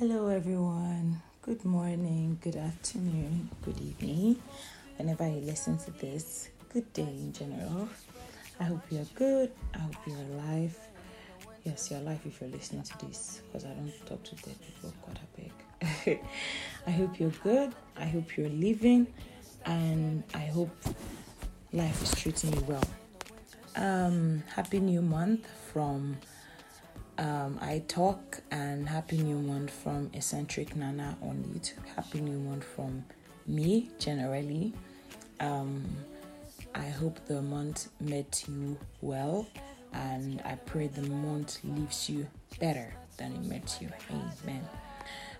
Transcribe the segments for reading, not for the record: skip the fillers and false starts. Hello everyone, good morning, good afternoon, good evening, whenever you listen to this, good day in general. I hope you're good, I hope you're alive. Yes, you're alive if you're listening to this, because I don't talk to dead people, God I beg. I hope you're good, I hope you're living, and I hope life is treating you well. Happy new month from I Talk, and happy new month from Eccentric Nana on YouTube. Happy new month from me generally. I hope the month met you well, and I pray the month leaves you better than it met you.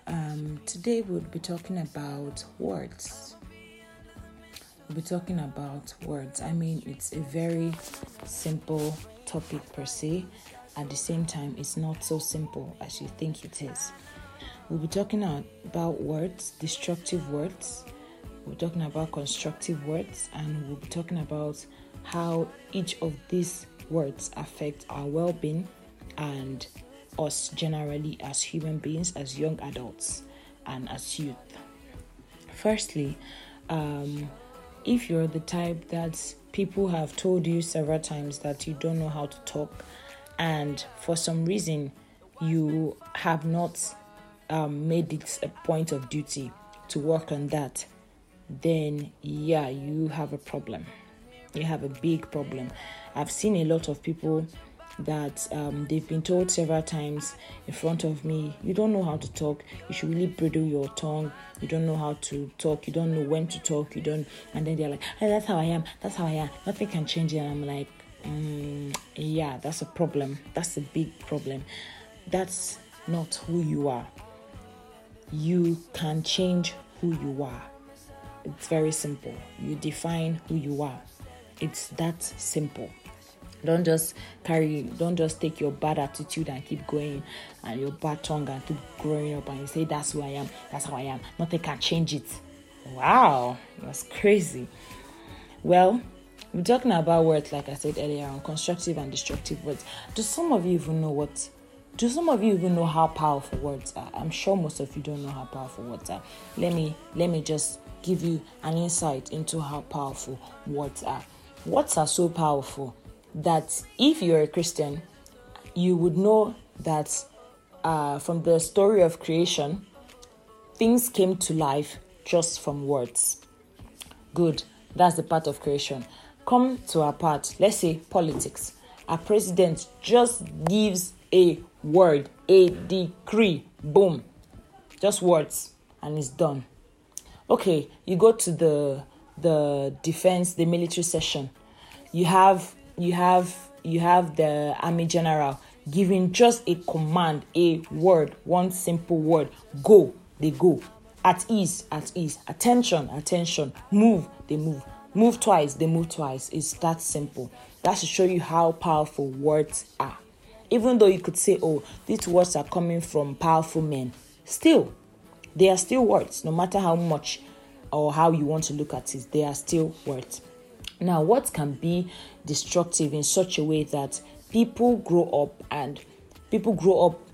Amen. Today we'll be talking about words. I mean, it's a very simple topic per se. At the same time, it's not so simple as you think it is. We'll be talking about words, destructive words. We're talking about constructive words, and we'll be talking about how each of these words affect our well-being and us generally as human beings, as young adults, and as youth. Firstly, if you're the type that people have told you several times that you don't know how to talk, and for some reason, you have not made it a point of duty to work on that, then yeah, you have a problem. You have a big problem. I've seen a lot of people that they've been told several times in front of me, you don't know how to talk. You should really bridle your tongue. You don't know how to talk. You don't know when to talk. You don't. And then they're like, hey, that's how I am. That's how I am. Nothing can change it. And I'm like, yeah, that's a problem. That's a big problem. That's not who you are. You can change who you are. It's very simple. You define who you are. It's that simple. Don't just take your bad attitude and keep going, and your bad tongue and keep growing up, and you say, that's who I am, that's how I am. Nothing can change it. Wow, that's crazy. Well, we're talking about words, like I said earlier, on constructive and destructive words. Do some of you even know how powerful words are? I'm sure most of you don't know how powerful words are. Let me just give you an insight into how powerful words are. Words are so powerful that if you're a Christian, you would know that from the story of creation, things came to life just from words. Good. That's the part of creation. Come to our part. Let's say politics. Our president just gives a word, a decree. Boom. Just words. And it's done. Okay, you go to the defense, the military session. You have the army general giving just a command, a word, one simple word. Go. They go. At ease. Attention. Move. They move. Move twice. It's that simple. That should show you how powerful words are. Even though you could say, oh, these words are coming from powerful men, still, they are still words. No matter how much or how you want to look at it, they are still words. Now, words can be destructive in such a way that people grow up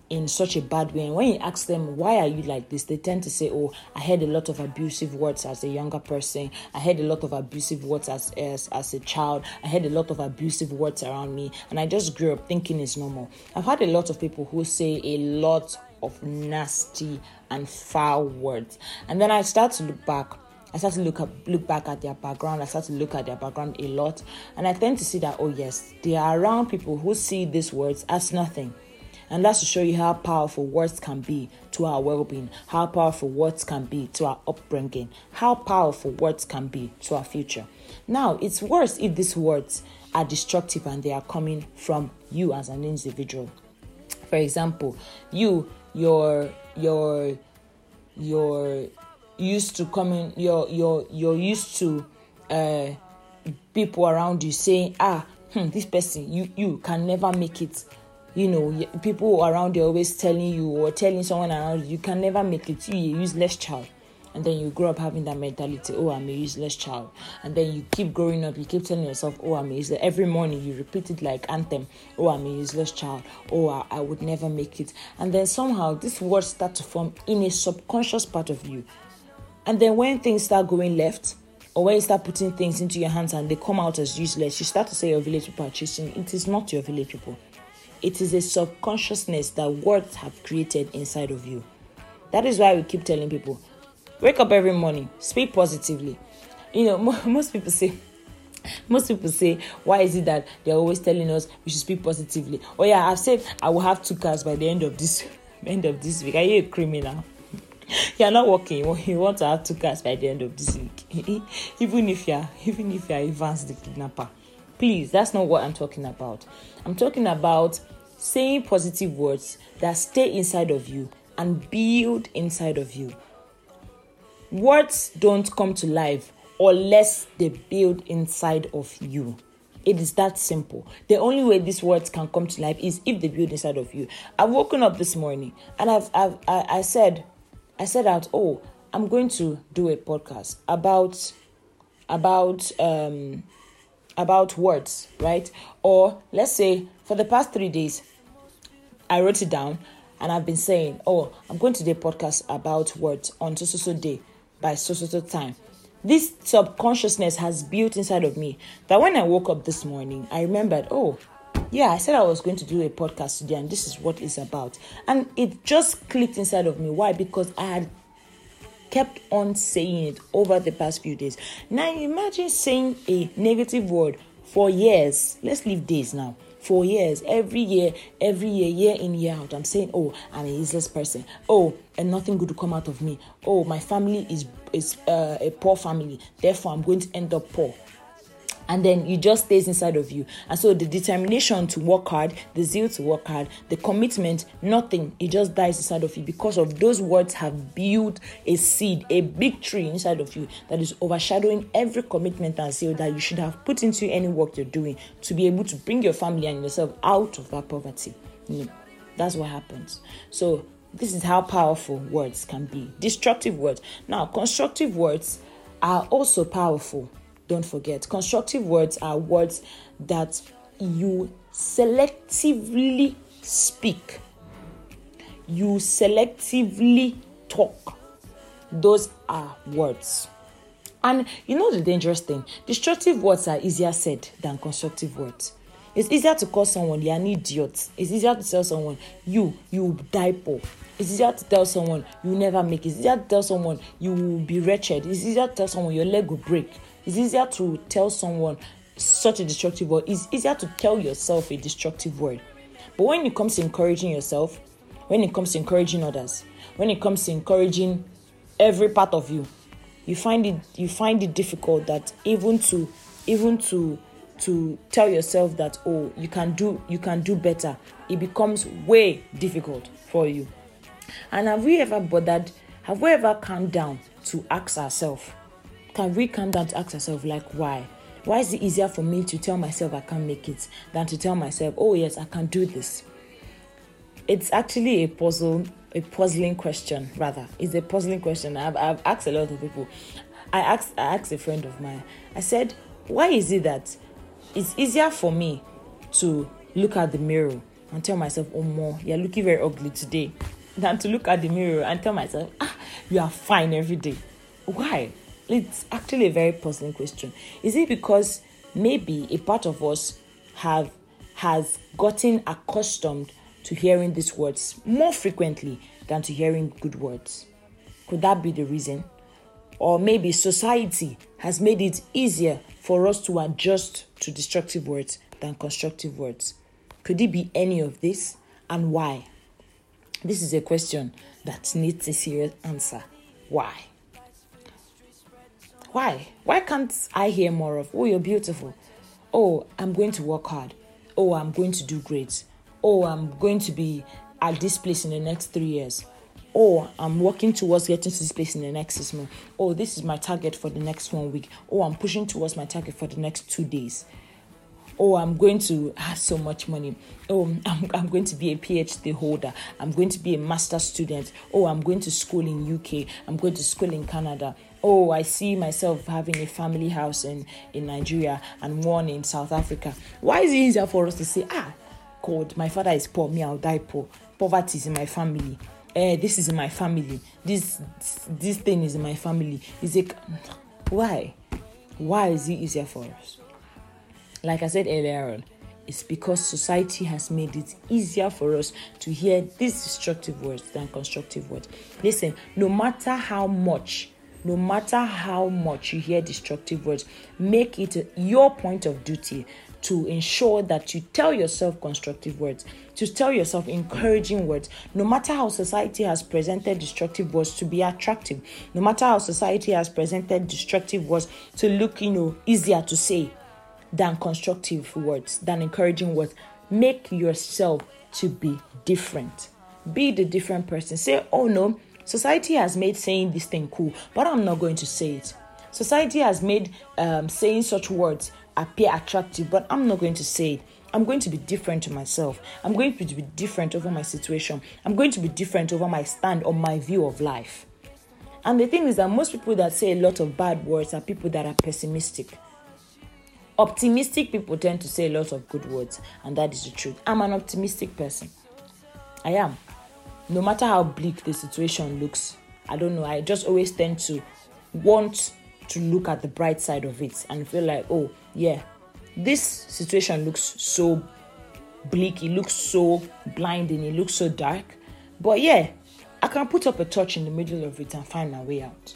in such a bad way. And when you ask them, why are you like this? They tend to say, oh, I heard a lot of abusive words as a younger person. I heard a lot of abusive words as a child. I heard a lot of abusive words around me. And I just grew up thinking it's normal. I've had a lot of people who say a lot of nasty and foul words. And then I start to look back. I start to look back at their background. I start to look at their background a lot. And I tend to see that, oh yes, they are around people who see these words as nothing. And that's to show you how powerful words can be to our well-being, how powerful words can be to our upbringing, how powerful words can be to our future. Now, it's worse if these words are destructive and they are coming from you as an individual. For example, you're used to people around you saying, this person, you can never make it. You know, people around you are always telling you or telling someone around you, you can never make it. You're a useless child. and then you grow up having that mentality, oh, I'm a useless child. And then you keep growing up, you keep telling yourself, oh, I'm a useless. Every morning you repeat it like anthem, oh, I'm a useless child, oh, I would never make it. And then somehow these words start to form in a subconscious part of you. And then when things start going left, or when you start putting things into your hands and they come out as useless, you start to say your village people are chasing. It is not your village people. It is a subconsciousness that words have created inside of you. That is why we keep telling people, wake up every morning, speak positively. You know, most people say, why is it that they're always telling us we should speak positively? Oh yeah, I've said I will have 2 cars by the end of this week. Are you a criminal? You're not working. You want to have 2 cars by the end of this week. even if you're Evans the kidnapper. Please, that's not what I'm talking about. I'm talking about saying positive words that stay inside of you and build inside of you. Words don't come to life unless they build inside of you. It is that simple. The only way these words can come to life is if they build inside of you. I've woken up this morning and I said out, oh, I'm going to do a podcast about words, right? Or let's say for the past 3 days, I wrote it down and I've been saying, oh, I'm going to do a podcast about words on so day by so time. This subconsciousness has built inside of me that when I woke up this morning, I remembered, oh, yeah, I said I was going to do a podcast today and this is what it's about. And it just clicked inside of me. Why? Because I had kept on saying it over the past few days. Now imagine saying a negative word for years. Let's leave days now. For years, every year, year in, year out, I'm saying, oh, I'm a useless person. Oh, and nothing good will come out of me. Oh, my family is a poor family. Therefore, I'm going to end up poor. And then it just stays inside of you. And so the determination to work hard, the zeal to work hard, the commitment, nothing. It just dies inside of you because of those words have built a seed, a big tree inside of you that is overshadowing every commitment and zeal that you should have put into any work you're doing to be able to bring your family and yourself out of that poverty. You know, that's what happens. So this is how powerful words can be. Destructive words. Now, constructive words are also powerful. Don't forget, constructive words are words that you selectively speak. You selectively talk. Those are words. And you know the dangerous thing? Destructive words are easier said than constructive words. It's easier to call someone, you're an idiot. It's easier to tell someone, you die poor. It's easier to tell someone, you never make it. It's easier to tell someone, you will be wretched. It's easier to tell someone, your leg will break. It's easier to tell someone such a destructive word. It's easier to tell yourself a destructive word. But when it comes to encouraging yourself, when it comes to encouraging others, when it comes to encouraging every part of you, you find it difficult that even to tell yourself that, oh, you can do better. It becomes way difficult for you. And have we ever calmed down to ask ourselves? Can we calm down to ask ourselves, like, why? Why is it easier for me to tell myself I can't make it than to tell myself, oh yes, I can do this? It's actually a puzzling question. It's a puzzling question. I've asked a lot of people. I asked a friend of mine. I said, why is it that it's easier for me to look at the mirror and tell myself, oh, Mo, you're looking very ugly today, than to look at the mirror and tell myself, you are fine every day? Why? It's actually a very puzzling question. Is it because maybe a part of us has gotten accustomed to hearing these words more frequently than to hearing good words? Could that be the reason? Or maybe society has made it easier for us to adjust to destructive words than constructive words. Could it be any of this, and why? This is a question that needs a serious answer. Why? Why? Why can't I hear more of, oh, you're beautiful. Oh, I'm going to work hard. Oh, I'm going to do great. Oh, I'm going to be at this place in the next 3 years. Oh, I'm working towards getting to this place in the next 6 months. Oh, this is my target for the next 1 week. Oh, I'm pushing towards my target for the next 2 days. oh, I'm going to have so much money. Oh, I'm going to be a PhD holder. I'm going to be a master's student. Oh, I'm going to school in UK. I'm going to school in Canada. Oh, I see myself having a family house in Nigeria and one in South Africa. Why is it easier for us to say, God, my father is poor, me, I'll die poor. Poverty is in my family. This is in my family. This thing is in my family. It's like, why? Why is it easier for us? Like I said earlier on, it's because society has made it easier for us to hear these destructive words than constructive words. Listen, no matter how much you hear destructive words, make it your point of duty to ensure that you tell yourself constructive words, to tell yourself encouraging words. No matter how society has presented destructive words to be attractive, no matter how society has presented destructive words to look, easier to say than constructive words, than encouraging words, make yourself to be different. Be the different person. Say, oh no, society has made saying this thing cool, but I'm not going to say it. Society has made saying such words appear attractive, but I'm not going to say it. I'm going to be different to myself. I'm going to be different over my situation. I'm going to be different over my stand or my view of life. And the thing is that most people that say a lot of bad words are people that are pessimistic. Optimistic people tend to say a lot of good words, and that is the truth. I'm an optimistic person. I am. No matter how bleak the situation looks, I don't know, I just always tend to want to look at the bright side of it and feel like, oh yeah, this situation looks so bleak, it looks so blinding, it looks so dark, but yeah, I can put up a torch in the middle of it and find my way out.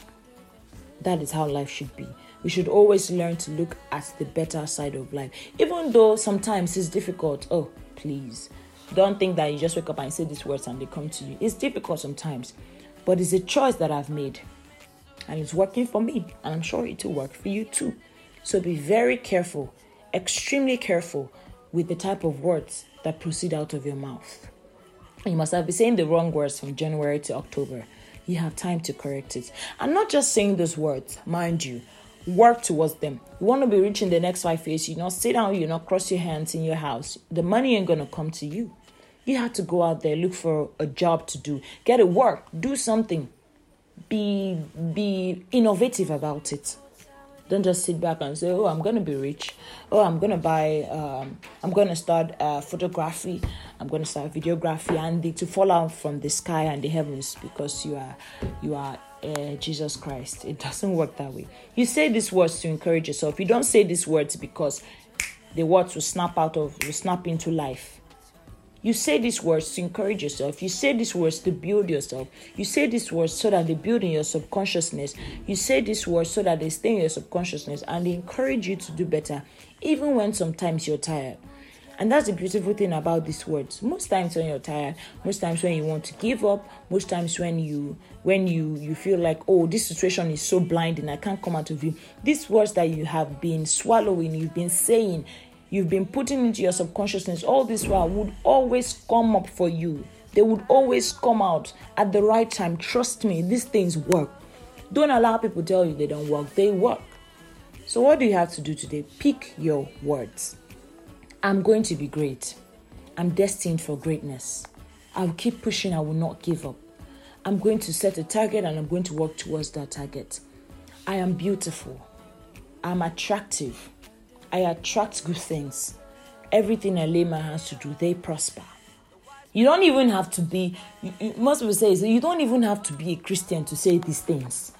That is how life should be. We should always learn to look at the better side of life, even though sometimes it's difficult. Oh, please don't think that you just wake up and say these words and they come to you. It's difficult sometimes, but it's a choice that I've made. And it's working for me, and I'm sure it will work for you too. So be very careful, extremely careful with the type of words that proceed out of your mouth. You must have been saying the wrong words from January to October. You have time to correct it. And not just saying those words, mind you, work towards them. You want to be rich in the next 5 years, you not sit down, you not cross your hands in your house. The money ain't going to come to you. You have to go out there, look for a job to do, get a work, do something. Be innovative about it. Don't just sit back and say, oh, I'm going to be rich. Oh, I'm going to buy, I'm going to start photography. I'm going to start videography. And to fall out from the sky and the heavens because you are Jesus Christ. It doesn't work that way. You say these words to encourage yourself. You don't say these words because the words will snap into life. You say these words to encourage yourself. You say these words to build yourself. You say these words so that they build in your subconsciousness. You say these words so that they stay in your subconsciousness and they encourage you to do better, even when sometimes you're tired. And that's the beautiful thing about these words. Most times when you're tired, most times when you want to give up, most times when you feel like, oh, this situation is so blinding, I can't come out of it. These words that you have been swallowing, you've been saying, you've been putting into your subconsciousness all this while would always come up for you. They would always come out at the right time. Trust me, these things work. Don't allow people to tell you they don't work. They work. So what do you have to do today? Pick your words. I'm going to be great. I'm destined for greatness. I'll keep pushing. I will not give up. I'm going to set a target and I'm going to work towards that target. I am beautiful. I'm attractive. I attract good things. Everything I lay my hands to do, they prosper. You don't even have to be, most people say, you don't even have to be a Christian to say these things.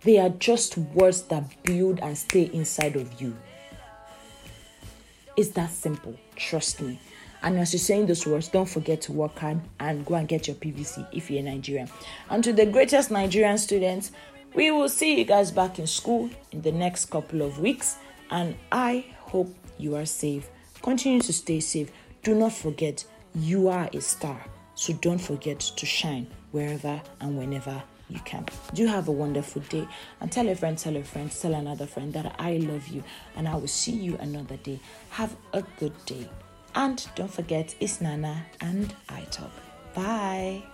They are just words that build and stay inside of you. It's that simple, trust me. And as you're saying those words, don't forget to work hard and go and get your PVC if you're Nigerian. And to the greatest Nigerian students, we will see you guys back in school in the next couple of weeks. And I hope you are safe. Continue to stay safe. Do not forget, you are a star. So don't forget to shine wherever and whenever you can. Do have a wonderful day. And tell a friend, tell a friend, tell another friend that I love you. And I will see you another day. Have a good day. And don't forget, it's Nana and I Talk. Bye.